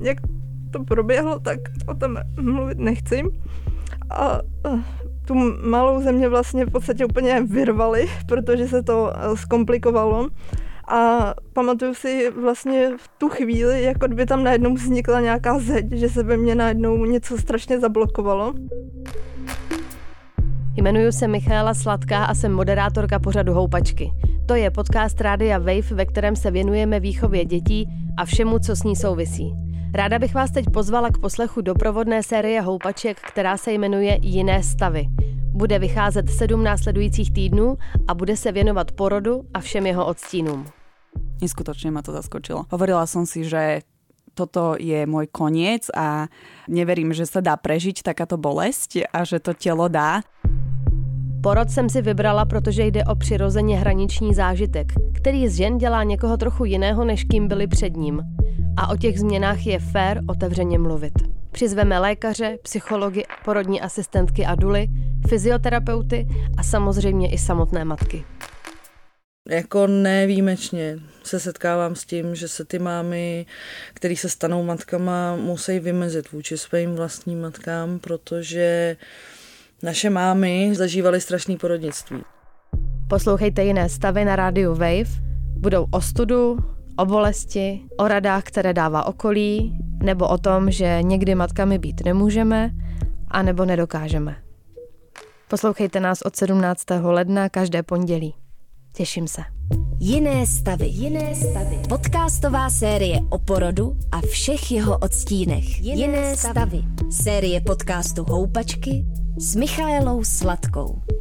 jak to proběhlo, tak o tom mluvit nechci. A tu malou země vlastně v podstatě úplně vyrvali, protože se to zkomplikovalo. A pamatuju si vlastně v tu chvíli, jako kdyby tam najednou vznikla nějaká zeď, že se ve mně najednou něco strašně zablokovalo. Jmenuji se Michaela Sladká a jsem moderátorka pořadu Houpačky. To je podcast Rádia Wave, ve kterém se věnujeme výchově dětí a všemu, co s ní souvisí. Ráda bych vás teď pozvala k poslechu doprovodné série Houpaček, která se jmenuje Jiné stavy. Bude vycházet 7 následujících týdnů a bude se věnovat porodu a všem jeho odstínům. Neskutočne ma to zaskočilo. Hovorila som si, že toto je môj koniec a neverím, že sa dá prežiť takáto bolesť a že to telo dá. Porod jsem si vybrala, protože jde o přirozeně hraniční zážitek, který z žen dělá někoho trochu jiného, než kým byli před ním. A o těch změnách je fér otevřeně mluvit. Přizveme lékaře, psychology, porodní asistentky a duly, fyzioterapeuty a samozřejmě i samotné matky. Jako nevýjimečně se setkávám s tím, že se ty mámy, které se stanou matkama, musí vymezit vůči svým vlastním matkám, protože naše mámy zažívaly strašný porodnictví. Poslouchejte Jiné stavy na rádiu Wave. Budou o studu, o bolesti, o radách, které dává okolí, nebo o tom, že někdy matkami být nemůžeme, anebo nedokážeme. Poslouchejte nás od 17. ledna každé pondělí. Těším se. Jiné stavy. Jiné stavy. Podcastová série o porodu a všech jeho odstínech. Jiné stavy. Série podcastu Houpačky s Michaelou Sladkou.